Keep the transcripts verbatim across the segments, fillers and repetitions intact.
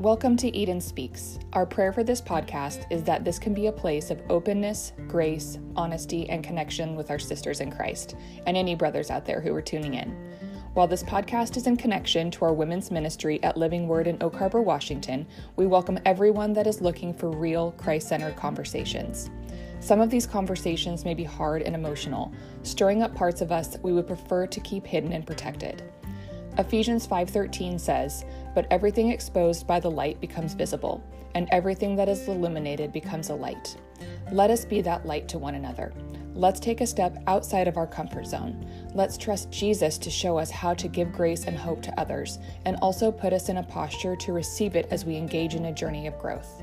Welcome to Eden Speaks. Our prayer for this podcast is that this can be a place of openness, grace, honesty, and connection with our sisters in Christ and any brothers out there who are tuning in. While this podcast is in connection to our women's ministry at Living Word in Oak Harbor, Washington, we welcome everyone that is looking for real, Christ-centered conversations. Some of these conversations may be hard and emotional, stirring up parts of us we would prefer to keep hidden and protected. Ephesians five thirteen says, "But everything exposed by the light becomes visible, and everything that is illuminated becomes a light." Let us be that light to one another. Let's take a step outside of our comfort zone. Let's trust Jesus to show us how to give grace and hope to others, and also put us in a posture to receive it as we engage in a journey of growth.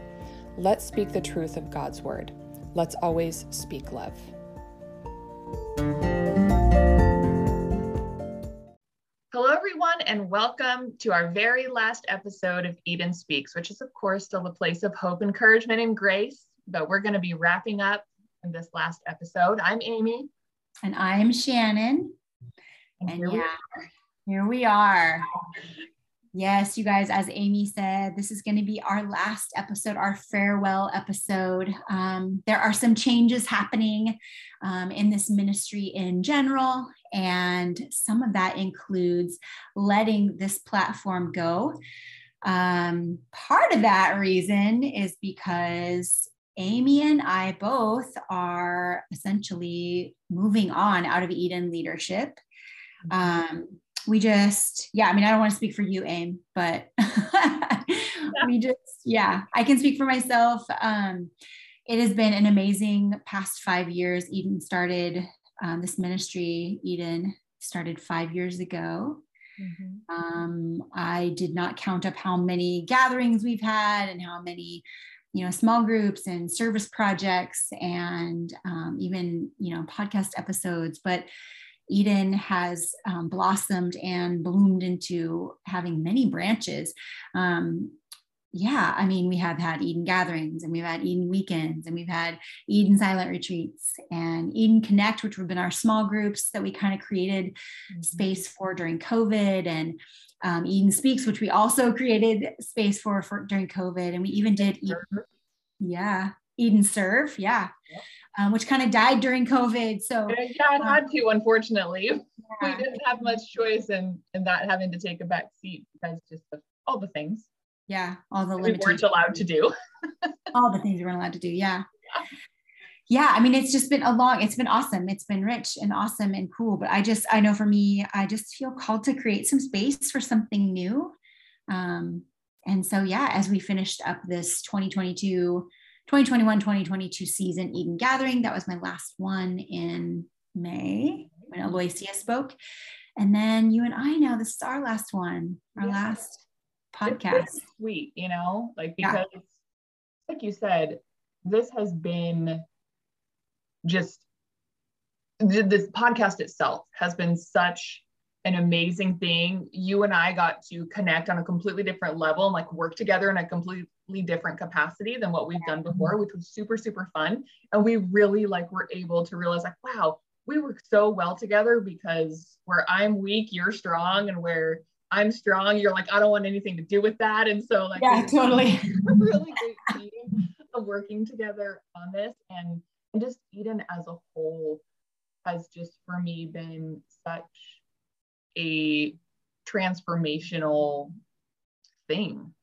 Let's speak the truth of God's word. Let's always speak love. Hello, everyone, and welcome to our very last episode of Eden Speaks, which is, of course, still a place of hope, encouragement, and grace, but we're going to be wrapping up in this last episode. I'm Amy. And I'm Shannon. And, and here yeah, we here we are. Yes, you guys, as Amy said, this is going to be our last episode, our farewell episode. Um, there are some changes happening um, in this ministry in general, and some of that includes letting this platform go. Um, part of that reason is because Amy and I both are essentially moving on out of Eden leadership. Um, we just, yeah, I mean, I don't want to speak for you, Amy, but we just, yeah, I can speak for myself. Um, it has been an amazing past five years. Eden started, um, this ministry, Eden started five years ago. Mm-hmm. Um, I did not count up how many gatherings we've had and how many you know, small groups and service projects and, um, even, you know, podcast episodes, but Eden has, um, blossomed and bloomed into having many branches. Um, yeah. I mean, we have had Eden gatherings, and we've had Eden weekends, and we've had Eden silent retreats and Eden Connect, which have been our small groups that we kind of created mm-hmm. space for during COVID, and, Um, Eden Speaks, which we also created space for, for during COVID. And we even did, Eden, yeah, Eden Serve. Yeah. Yep. Um, which kind of died during COVID. So yeah, it had um, to, unfortunately, yeah. We didn't have much choice in, in that having to take a back seat because just the, all the things. Yeah. All the limitations. We weren't allowed to do. all the things we weren't allowed to do. Yeah. yeah. Yeah. I mean, it's just been a long, it's been awesome. It's been rich and awesome and cool, but I just, I know for me, I just feel called to create some space for something new. Um, and so, yeah, as we finished up this twenty twenty-two, twenty twenty-one, twenty twenty-two season Eden gathering, that was my last one in May when Aloysia spoke. And then you and I, now this is our last one, our yeah. last podcast. It's been sweet, you know, like, because yeah. like you said, this has been just this podcast itself has been such an amazing thing. You and I got to connect on a completely different level and like work together in a completely different capacity than what we've done before, which was super, super fun. And we really like were able to realize like, wow, we work so well together because where I'm weak, you're strong, and where I'm strong, you're like, I don't want anything to do with that. And so like, yeah, totally. really great team of working together on this. And And just Eden as a whole has just for me been such a transformational thing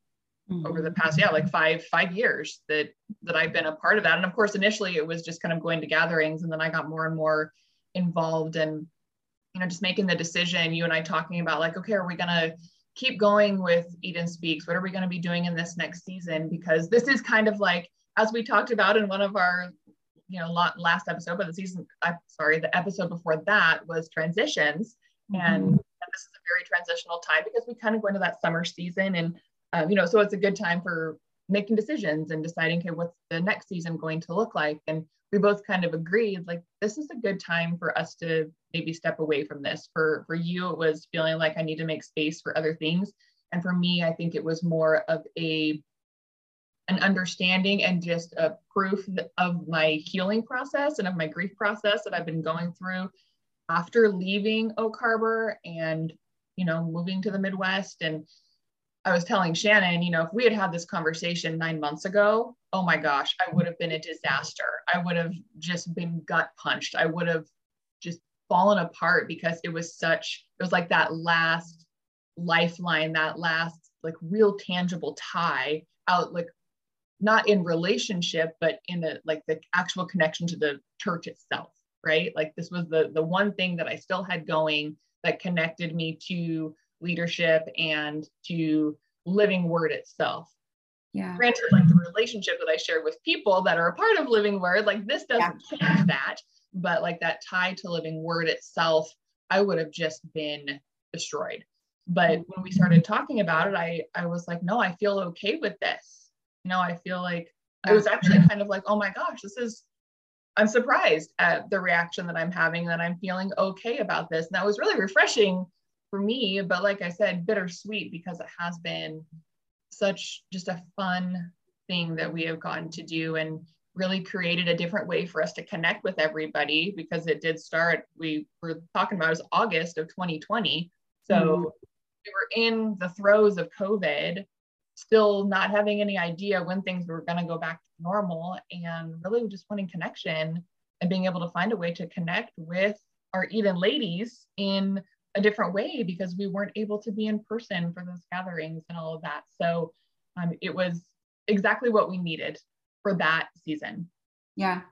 mm-hmm. over the past, yeah, like five, five years that, that I've been a part of that. And of course, initially it was just kind of going to gatherings, and then I got more and more involved and, you know, just making the decision, you and I talking about like, okay, are we going to keep going with Eden Speaks? What are we going to be doing in this next season? Because this is kind of like, as we talked about in one of our you know, last episode, but the season, I'm sorry, the episode before that was transitions. Mm-hmm. And, and this is a very transitional time because we kind of go into that summer season and, um, you know, so it's a good time for making decisions and deciding, okay, what's the next season going to look like? And we both kind of agreed, like, this is a good time for us to maybe step away from this. For, for you, it was feeling like I need to make space for other things. And for me, I think it was more of a an understanding and just a proof of my healing process and of my grief process that I've been going through after leaving Oak Harbor and, you know, moving to the Midwest. And I was telling Shannon, you know, if we had had this conversation nine months ago, oh my gosh, I would have been a disaster. I would have just been gut punched. I would have just fallen apart because it was such, it was like that last lifeline, that last like real tangible tie out, like not in relationship, but in the, like the actual connection to the church itself, right? Like this was the the one thing that I still had going that connected me to leadership and to Living Word itself. Yeah. Granted, like the relationship that I share with people that are a part of Living Word, like this doesn't yeah. change that, but like that tie to Living Word itself, I would have just been destroyed. But when we started talking about it, I, I was like, no, I feel okay with this. You know, I feel like I was actually kind of like, oh my gosh, this is, I'm surprised at the reaction that I'm having, that I'm feeling okay about this. And that was really refreshing for me, but like I said, bittersweet, because it has been such just a fun thing that we have gotten to do and really created a different way for us to connect with everybody, because it did start, we were talking about it was August of twenty twenty. So mm-hmm. we were in the throes of COVID, still not having any idea when things were going to go back to normal, and really just wanting connection and being able to find a way to connect with our Eden ladies in a different way, because we weren't able to be in person for those gatherings and all of that. So um, it was exactly what we needed for that season. Yeah.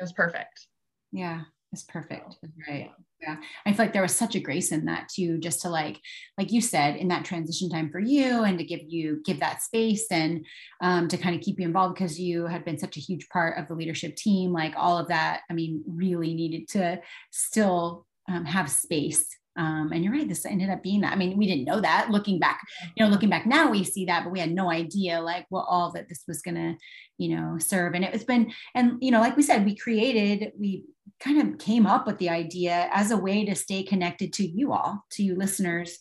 It was perfect. Yeah. It's perfect. So, right. Yeah. yeah. I feel like there was such a grace in that too, just to like, like you said, in that transition time for you, and to give you, give that space, and um, to kind of keep you involved, because you had been such a huge part of the leadership team, like all of that. I mean, really needed to still um, have space. Um, and you're right, this ended up being that. I mean, we didn't know that looking back, you know, looking back now we see that, but we had no idea like what all that this was going to, you know, serve. And it was been, and, you know, like we said, we created, we kind of came up with the idea as a way to stay connected to you all, to you listeners.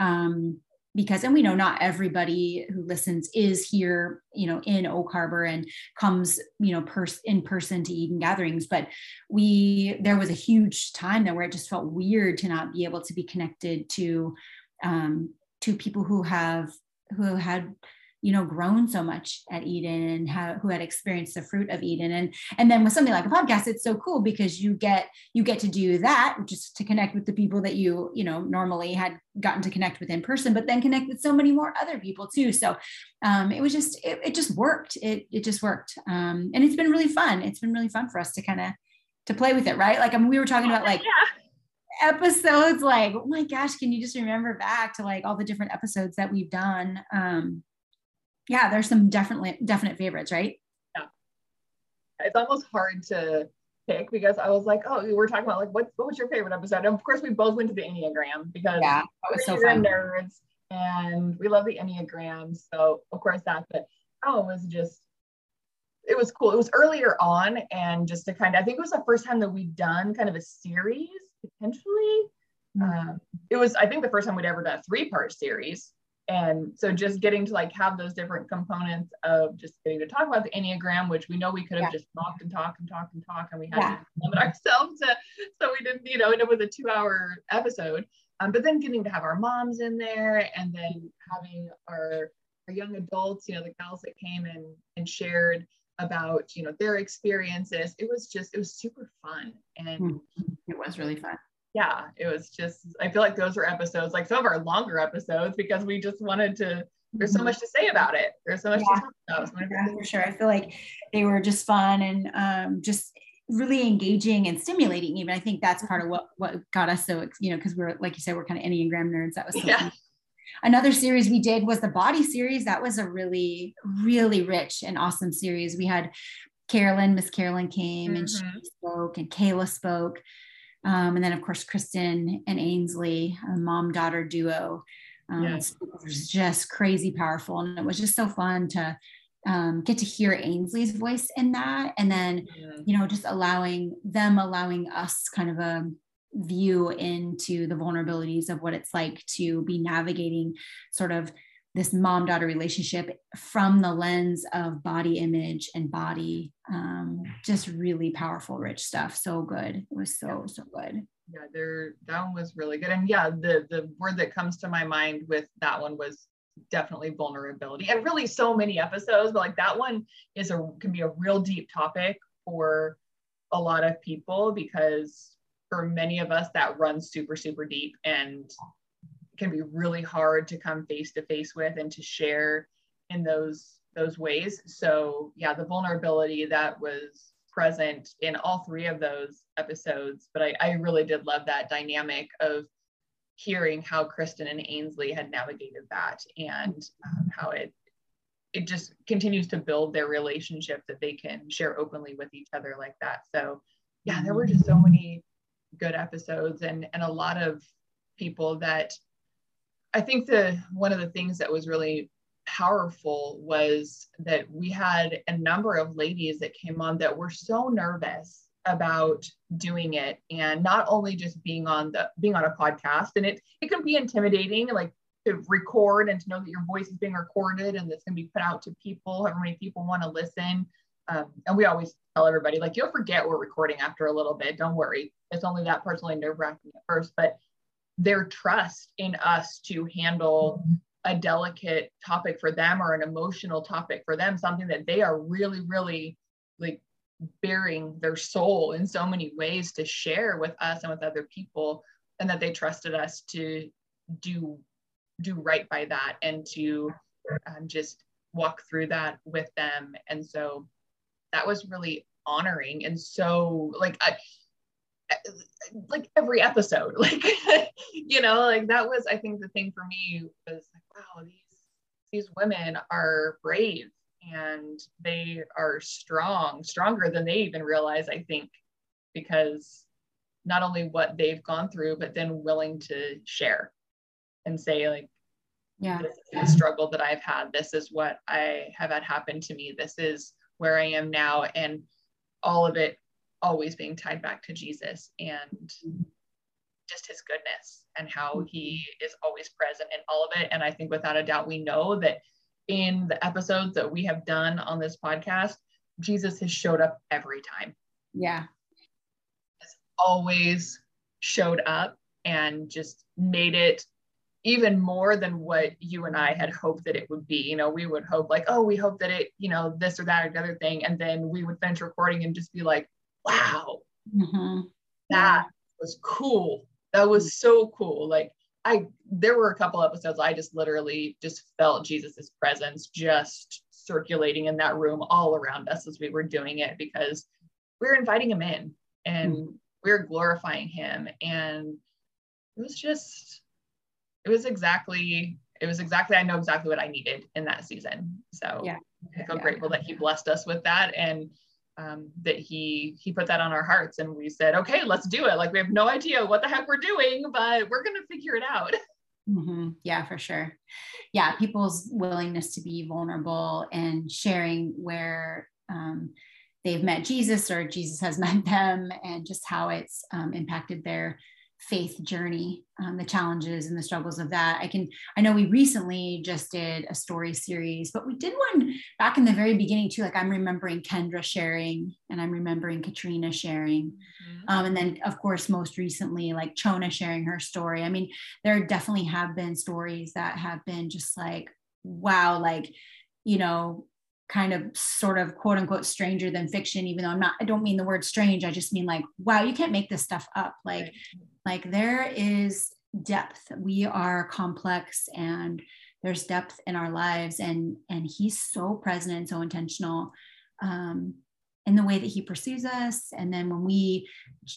Um, because, and we know not everybody who listens is here, you know, in Oak Harbor and comes, you know, pers- in person to Eden gatherings, but we, there was a huge time there where it just felt weird to not be able to be connected to, um, to people who have, who had, you know, grown so much at Eden, and how, who had experienced the fruit of Eden. And, and then with something like a podcast, it's so cool because you get, you get to do that, just to connect with the people that you, you know, normally had gotten to connect with in person, but then connect with so many more other people too. So um, it was just, it, it just worked. It, it just worked. Um, and it's been really fun. It's been really fun for us to kind of, to play with it. Right. Like, I mean, we were talking about like, yeah. episodes, like, oh my gosh, can you just remember back to like all the different episodes that we've done? Um, Yeah, there's some definitely definite favorites, right? Yeah, it's almost hard to pick, because I was like, oh, we were talking about like what what was your favorite episode? And of course, we both went to the Enneagram, because yeah, we're so nerds and we love the Enneagram. So of course that, but oh, it was just it was cool. It was earlier on, and just to kind of, I think it was the first time that we'd done kind of a series potentially. Mm-hmm. Um, it was I think the first time we'd ever done a three part series. And so just getting to like have those different components of just getting to talk about the Enneagram, which we know we could have yeah. just talked and talked and talked and talked, and we had yeah. to limit ourselves to, so we didn't, you know, end up with a two hour episode. Um, but then getting to have our moms in there, and then having our, our young adults, you know, the gals that came in and shared about, you know, their experiences. It was just, it was super fun. And it was really fun. Yeah, it was just, I feel like those were episodes, like some of our longer episodes, because we just wanted to, there's so much to say about it. There's so much yeah. to talk about. So yeah, for sure. I feel like they were just fun and um, just really engaging and stimulating even. I think that's part of what, what got us so, you know, because we're, like you said, we're kind of Enneagram nerds. That was so yeah. fun. Another series we did was the body series. That was a really, really rich and awesome series. We had Carolyn, Miss Carolyn came mm-hmm. and she spoke, and Kayla spoke. Um, and then, of course, Kristen and Ainsley, a mom-daughter duo. Um, yes. It was just crazy powerful. And it was just so fun to um, get to hear Ainsley's voice in that. And then, yeah. you know, just allowing them, allowing us kind of a view into the vulnerabilities of what it's like to be navigating sort of this mom-daughter relationship from the lens of body image and body, um, just really powerful, rich stuff. So good. It was so, yeah. so good. Yeah, there, that one was really good. And yeah, the the word that comes to my mind with that one was definitely vulnerability, and really so many episodes, but like that one is a, can be a real deep topic for a lot of people, because for many of us that runs super, super deep and can be really hard to come face to face with and to share in those, those ways. So yeah, the vulnerability that was present in all three of those episodes, but I, I really did love that dynamic of hearing how Kristen and Ainsley had navigated that, and um, how it it just continues to build their relationship that they can share openly with each other like that. So yeah, there were just so many good episodes, and and a lot of people that I think the one of the things that was really powerful was that we had a number of ladies that came on that were so nervous about doing it, and not only just being on the being on a podcast, and it it can be intimidating, like to record and to know that your voice is being recorded and that's going to be put out to people, however many people want to listen. Um, and we always tell everybody, like, you'll forget we're recording after a little bit, don't worry, it's only that personally nerve-wracking at first. But their trust in us to handle mm-hmm. a delicate topic for them, or an emotional topic for them, something that they are really, really like bearing their soul in so many ways to share with us and with other people, and that they trusted us to do do right by that and to um, just walk through that with them. And so that was really honoring. And so like I like every episode, like, you know, like that was, I think the thing for me was like, wow, these, these women are brave and they are strong, stronger than they even realize, I think, because not only what they've gone through, but then willing to share and say like, yeah, this is the struggle that I've had. This is what I have had happen to me. This is where I am now. And all of it always being tied back to Jesus and just his goodness and how he is always present in all of it. And I think without a doubt, we know that in the episodes that we have done on this podcast, Jesus has showed up every time. Yeah. Has always showed up and just made it even more than what you and I had hoped that it would be. You know, we would hope like, oh, we hope that it, you know, this or that or the other thing. And then we would finish recording and just be like, wow, mm-hmm. that was cool. That was so cool. Like I, there were a couple episodes I just literally just felt Jesus's presence just circulating in that room all around us as we were doing it, because we're inviting him in and mm-hmm. we're glorifying him. And it was just, it was exactly, it was exactly, I know exactly what I needed in that season. So yeah. I feel yeah. grateful that he blessed us with that. And Um, that he he put that on our hearts, and we said, okay, let's do it. Like we have no idea what the heck we're doing, but we're gonna figure it out. Mm-hmm. Yeah, for sure. Yeah, people's willingness to be vulnerable and sharing where um, they've met Jesus or Jesus has met them, and just how it's um, impacted their faith journey, um, the challenges and the struggles of that. I can, I know we recently just did a story series, but we did one back in the very beginning too. Like I'm remembering Kendra sharing, and I'm remembering Katrina sharing. Mm-hmm. Um, and then of course, most recently, like Chona sharing her story. I mean, there definitely have been stories that have been just like, wow, like, you know, kind of sort of quote unquote stranger than fiction, even though I'm not, I don't mean the word strange. I just mean like, wow, you can't make this stuff up. Like, right. Like there is depth. We are complex and there's depth in our lives, and, and he's so present and so intentional um, in the way that he pursues us. And then when we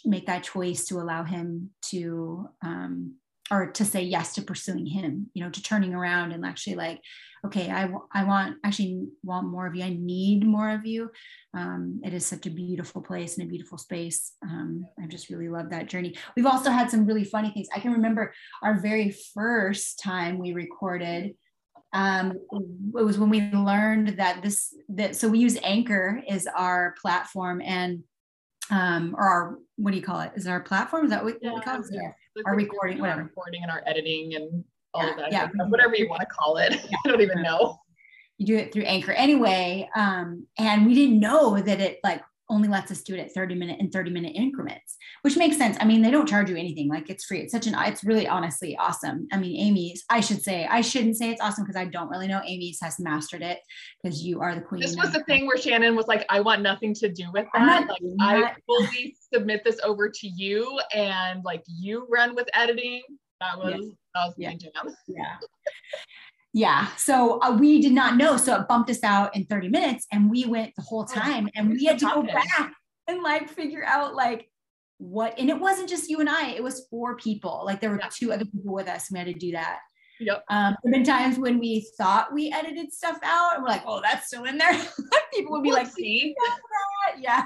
make that choice to allow him to, um, or to say yes to pursuing him, you know, to turning around and actually like, okay, I, w- I want, actually want more of you. I need more of you. Um, it is such a beautiful place and a beautiful space. Um, I've just really loved that journey. We've also had some really funny things. I can remember our very first time we recorded, um, it was when we learned that this, that, so we use Anchor as our platform, and um, or our, what do you call it? Is it our platform? Is that what yeah, we call it? Yeah. Yeah. Our recording, whatever. Our recording and our editing and all yeah, of that. Yeah. Whatever you want to call it. Yeah. I don't even know. You do it through Anchor anyway. Um, and we didn't know that it like only lets us do it at thirty minute and thirty minute increments, which makes sense. I mean, they don't charge you anything. Like, it's free. It's such an, it's really honestly awesome. I mean, Amy's, I should say, I shouldn't say it's awesome, because I don't really know. Amy's has mastered it, because you are the queen. This was the thing where Shannon was like, I want nothing to do with that. Like, I fully submit this over to you, and like, you run with editing. That was, yes. that was yeah. my jam. Yeah. Yeah. So uh, we did not know. So it bumped us out in thirty minutes, and we went the whole time, and we had to go back and like figure out like what, and it wasn't just you and I, it was four people. Like, there were yeah. two other people with us. We had to do that. Yep. Um, there have been times when we thought we edited stuff out, and we're like, oh, that's still in there. People would be we'll like, see that. Yeah.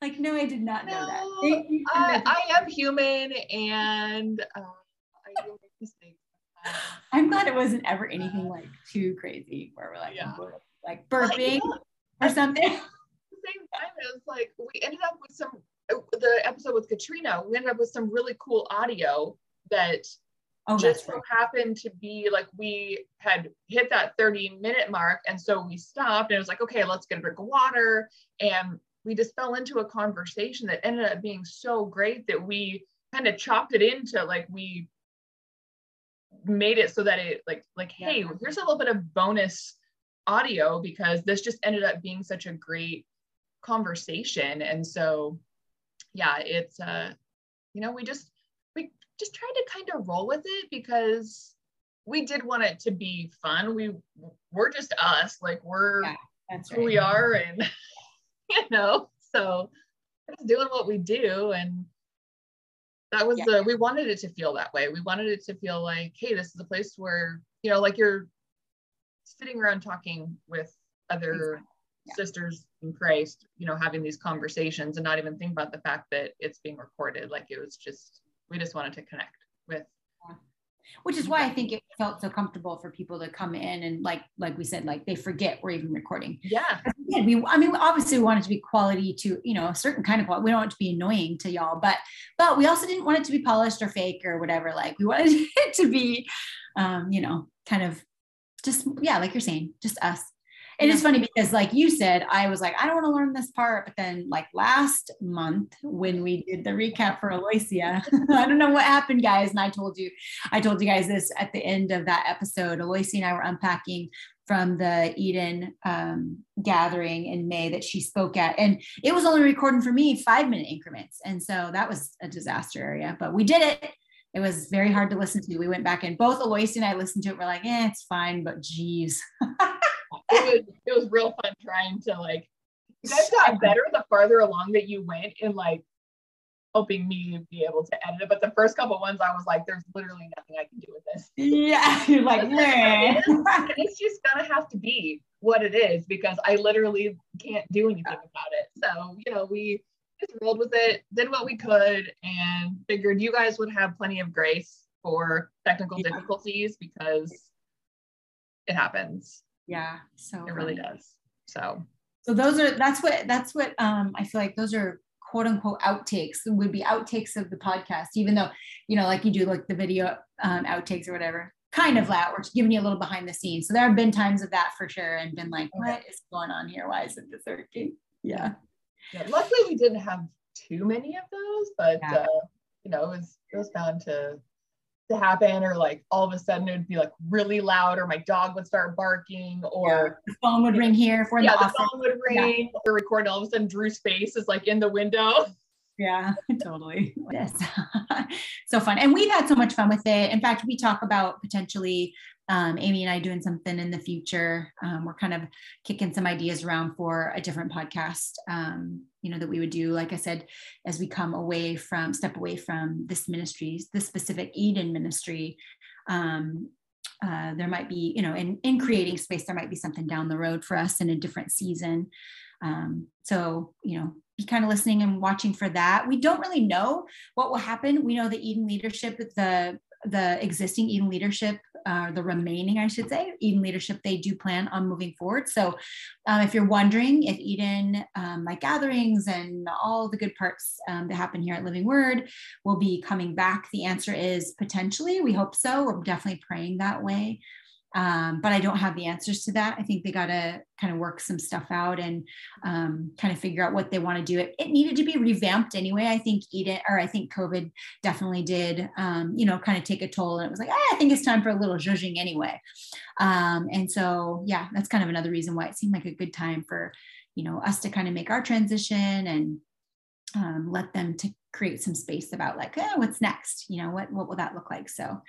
Like, no, I did not no, know that. I, I am human, and uh, I do make mistakes. I'm glad it wasn't ever anything like too crazy where we're like, yeah. like burping well, yeah. or something. At the same time, it was like, we ended up with some, the episode with Katrina, we ended up with some really cool audio that oh, just so happened to be like, we had hit that thirty minute mark. And so we stopped, and it was like, okay, let's get a drink of water. And we just fell into a conversation that ended up being so great that we kind of chopped it into like, we made it so that it like like yeah. hey, here's a little bit of bonus audio, because this just ended up being such a great conversation. And so yeah, it's uh you know, we just we just tried to kind of roll with it, because we did want it to be fun. We we're just us, like, we're yeah, that's who right. we are, and you know, so we're just doing what we do. And that was the, yeah. uh, we wanted it to feel that way. We wanted it to feel like, hey, this is a place where, you know, like, you're sitting around talking with other exactly. yeah. sisters in Christ, you know, having these conversations, and not even think about the fact that it's being recorded. Like, it was just, we just wanted to connect with. Yeah. Which is why I think it felt so comfortable for people to come in, and like, like we said, like, they forget we're even recording. Yeah. We, we, I mean, obviously we want it to be quality to, you know, a certain kind of quality. We don't want it to be annoying to y'all, but, but we also didn't want it to be polished or fake or whatever. Like, we wanted it to be, um, you know, kind of just, yeah, like you're saying, just us. It is funny because, like you said, I was like, I don't want to learn this part. But then, like, last month when we did the recap for Aloysia, I don't know what happened, guys. And I told you, I told you guys this at the end of that episode. Aloysia and I were unpacking from the Eden um, gathering in May that she spoke at. And it was only recording for me five minute increments. And so that was a disaster area, but we did it. It was very hard to listen to. We went back and both Aloysia and I listened to it. We're like, eh, it's fine, but geez. It was, it was real fun trying to, like, you guys got better the farther along that you went in, like, helping me be able to edit it. But the first couple ones, I was like, there's literally nothing I can do with this. Yeah, you're like, man. It's just gonna have to be what it is, because I literally can't do anything about it. So, you know, we just rolled with it, did what we could, and figured you guys would have plenty of grace for technical yeah. difficulties, because it happens. Yeah. So it really funny. does. So, so those are, that's what, that's what, um, I feel like those are quote unquote outtakes would be outtakes of the podcast, even though, you know, like you do like the video, um, outtakes or whatever, kind of loud. We're giving you a little behind the scenes. So there have been times of that for sure. And been like, what is going on here? Why is it the thirteenth? Yeah. yeah. Luckily we didn't have too many of those, but, yeah. uh, you know, it was, it was bound to to happen, or like all of a sudden it would be like really loud, or my dog would start barking, or yeah, the phone would ring here for yeah, the, the phone would ring yeah. or record, all of a sudden Drew's face is like in the window. Yeah, totally. Yes. So fun. And we've had so much fun with it. In fact, we talk about potentially um, Amy and I doing something in the future. Um, we're kind of kicking some ideas around for a different podcast, um, you know, that we would do, like I said, as we come away from, step away from this ministry, this specific Eden ministry. Um, uh, there might be, you know, in, in creating space, there might be something down the road for us in a different season. Um, so, you know, be kind of listening and watching for that. We don't really know what will happen. We know the Eden leadership, the the existing Eden leadership, uh, the remaining, I should say, Eden leadership, they do plan on moving forward. So um, if you're wondering if Eden, um, like gatherings and all the good parts um, that happen here at Living Word will be coming back, the answer is potentially, we hope so. We're definitely praying that way. Um, but I don't have the answers to that. I think they got to kind of work some stuff out and um, kind of figure out what they want to do. It, it needed to be revamped anyway. I think Eden, or I think COVID definitely did, um, you know, kind of take a toll, and it was like, ah, I think it's time for a little zhuzhing anyway. Um, and so, yeah, that's kind of another reason why it seemed like a good time for, you know, us to kind of make our transition and um, let them to create some space about like, oh, what's next? You know, what, what will that look like? So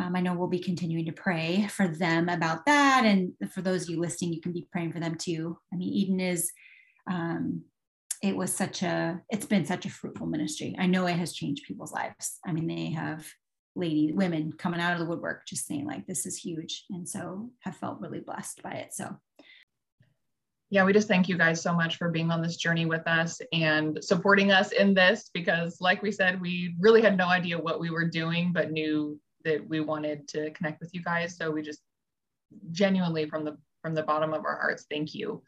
Um, I know we'll be continuing to pray for them about that. And for those of you listening, you can be praying for them too. I mean, Eden is, um, it was such a, it's been such a fruitful ministry. I know it has changed people's lives. I mean, they have lady women coming out of the woodwork, just saying like, this is huge. And so have felt really blessed by it. So yeah, we just thank you guys so much for being on this journey with us and supporting us in this, because like we said, we really had no idea what we were doing, but knew that we wanted to connect with you guys. So we just genuinely from the from the bottom of our hearts, thank you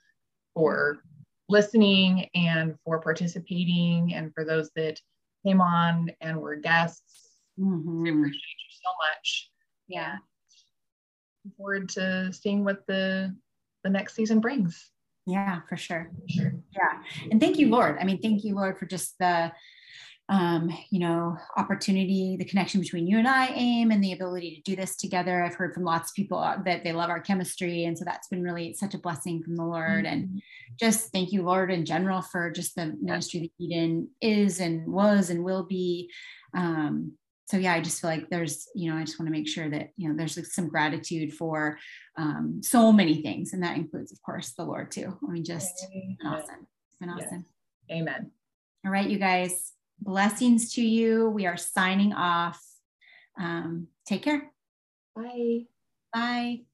for listening and for participating, and for those that came on and were guests. Mm-hmm. We appreciate you so much. Yeah. Look forward to seeing what the the next season brings. Yeah, for sure. For sure. Yeah. And thank you, Lord. I mean, thank you, Lord, for just the Um, you know, opportunity, the connection between you and I, AIM, and the ability to do this together. I've heard from lots of people that they love our chemistry. And so that's been really such a blessing from the Lord. Mm-hmm. And just thank you, Lord, in general for just the ministry that Eden is and was and will be. Um, so yeah, I just feel like there's, you know, I just want to make sure that, you know, there's like some gratitude for um, so many things. And that includes, of course, the Lord too. I mean, just Amen. Been awesome. It's been awesome. Yes. Amen. All right, you guys. Blessings to you. We are signing off. Um, take care. Bye. Bye.